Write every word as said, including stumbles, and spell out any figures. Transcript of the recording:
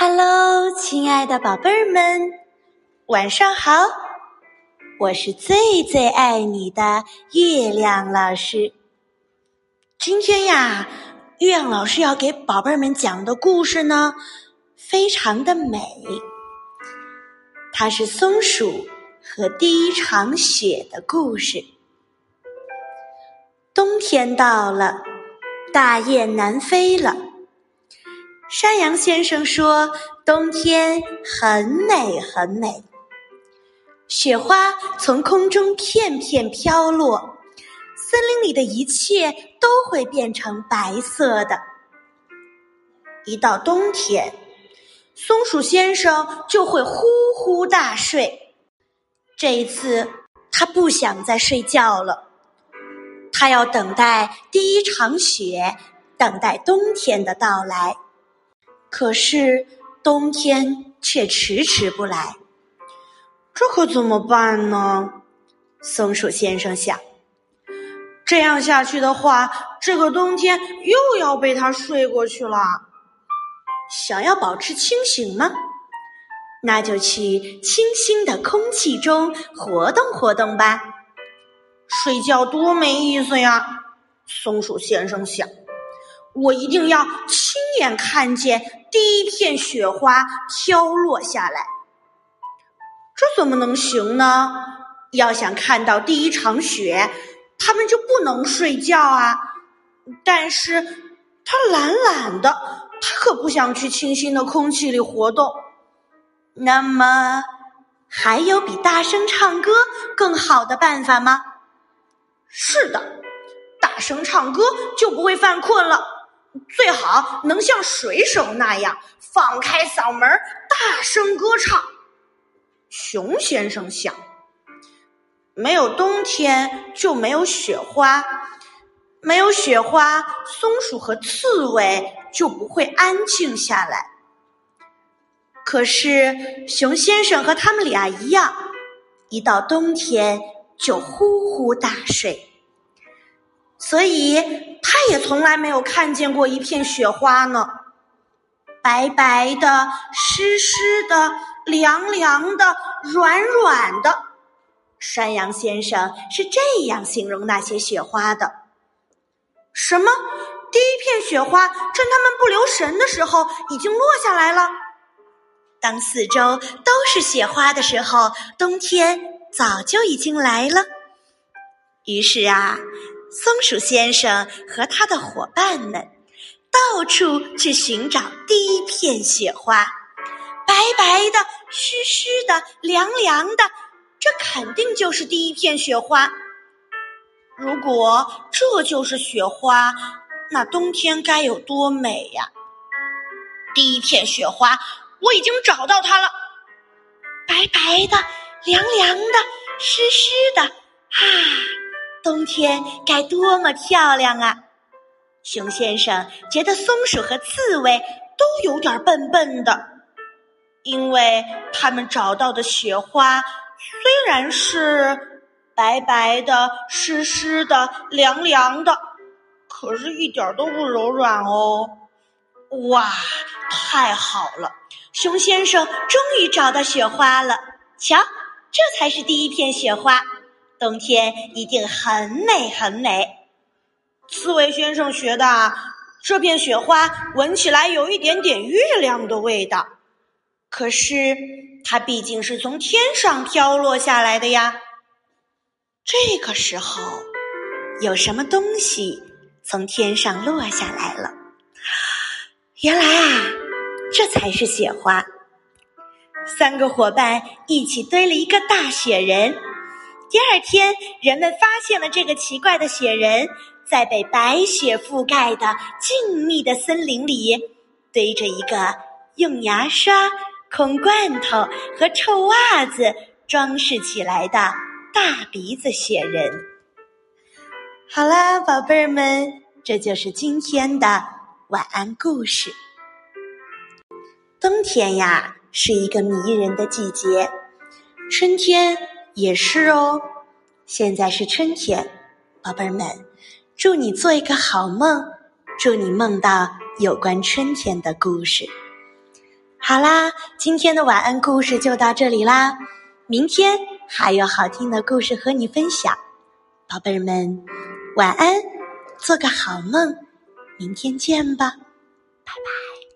Hello， 亲爱的宝贝儿们，晚上好！我是最最爱你的月亮老师。今天呀，月亮老师要给宝贝儿们讲的故事呢，非常的美。它是松鼠和第一场雪的故事。冬天到了，大雁南飞了。山羊先生说，冬天很美很美。雪花从空中片片飘落，森林里的一切都会变成白色的。一到冬天，松鼠先生就会呼呼大睡。这一次，他不想再睡觉了，他要等待第一场雪，等待冬天的到来。可是冬天却迟迟不来，这可怎么办呢？松鼠先生想，这样下去的话，这个冬天又要被他睡过去了。想要保持清醒吗？那就去清新的空气中活动活动吧。睡觉多没意思呀，松鼠先生想，我一定要亲眼看见第一片雪花飘落下来。这怎么能行呢？要想看到第一场雪，他们就不能睡觉啊。但是他懒懒的，他可不想去清新的空气里活动。那么，还有比大声唱歌更好的办法吗？是的，大声唱歌就不会犯困了。最好能像水手那样放开嗓门大声歌唱。熊先生想，没有冬天就没有雪花，没有雪花，松鼠和刺猬就不会安静下来。可是熊先生和他们俩一样，一到冬天就呼呼大睡，所以他也从来没有看见过一片雪花呢。白白的，湿湿的，凉凉的，软软的。山羊先生是这样形容那些雪花的：什么？第一片雪花趁他们不留神的时候已经落下来了。当四周都是雪花的时候，冬天早就已经来了。于是啊，松鼠先生和他的伙伴们到处去寻找第一片雪花。白白的，湿湿的，凉凉的，这肯定就是第一片雪花。如果这就是雪花，那冬天该有多美呀！第一片雪花，我已经找到它了。白白的，凉凉的，湿湿的，啊！冬天该多么漂亮啊！熊先生觉得松鼠和刺猬都有点笨笨的，因为他们找到的雪花虽然是白白的、湿湿的、凉凉的，可是一点都不柔软哦。哇，太好了！熊先生终于找到雪花了。瞧，这才是第一片雪花。冬天一定很美很美。刺猬先生学的，这片雪花闻起来有一点点月亮的味道，可是它毕竟是从天上飘落下来的呀。这个时候，有什么东西从天上落下来了。原来啊，这才是雪花。三个伙伴一起堆了一个大雪人。第二天，人们发现了这个奇怪的雪人，在被白雪覆盖的静谧的森林里，堆着一个用牙刷、空罐头和臭袜子装饰起来的大鼻子雪人。好啦，宝贝儿们，这就是今天的晚安故事。冬天呀，是一个迷人的季节，春天也是哦。现在是春天，宝贝们，祝你做一个好梦，祝你梦到有关春天的故事。好啦，今天的晚安故事就到这里啦，明天还有好听的故事和你分享。宝贝们，晚安，做个好梦，明天见吧，拜拜。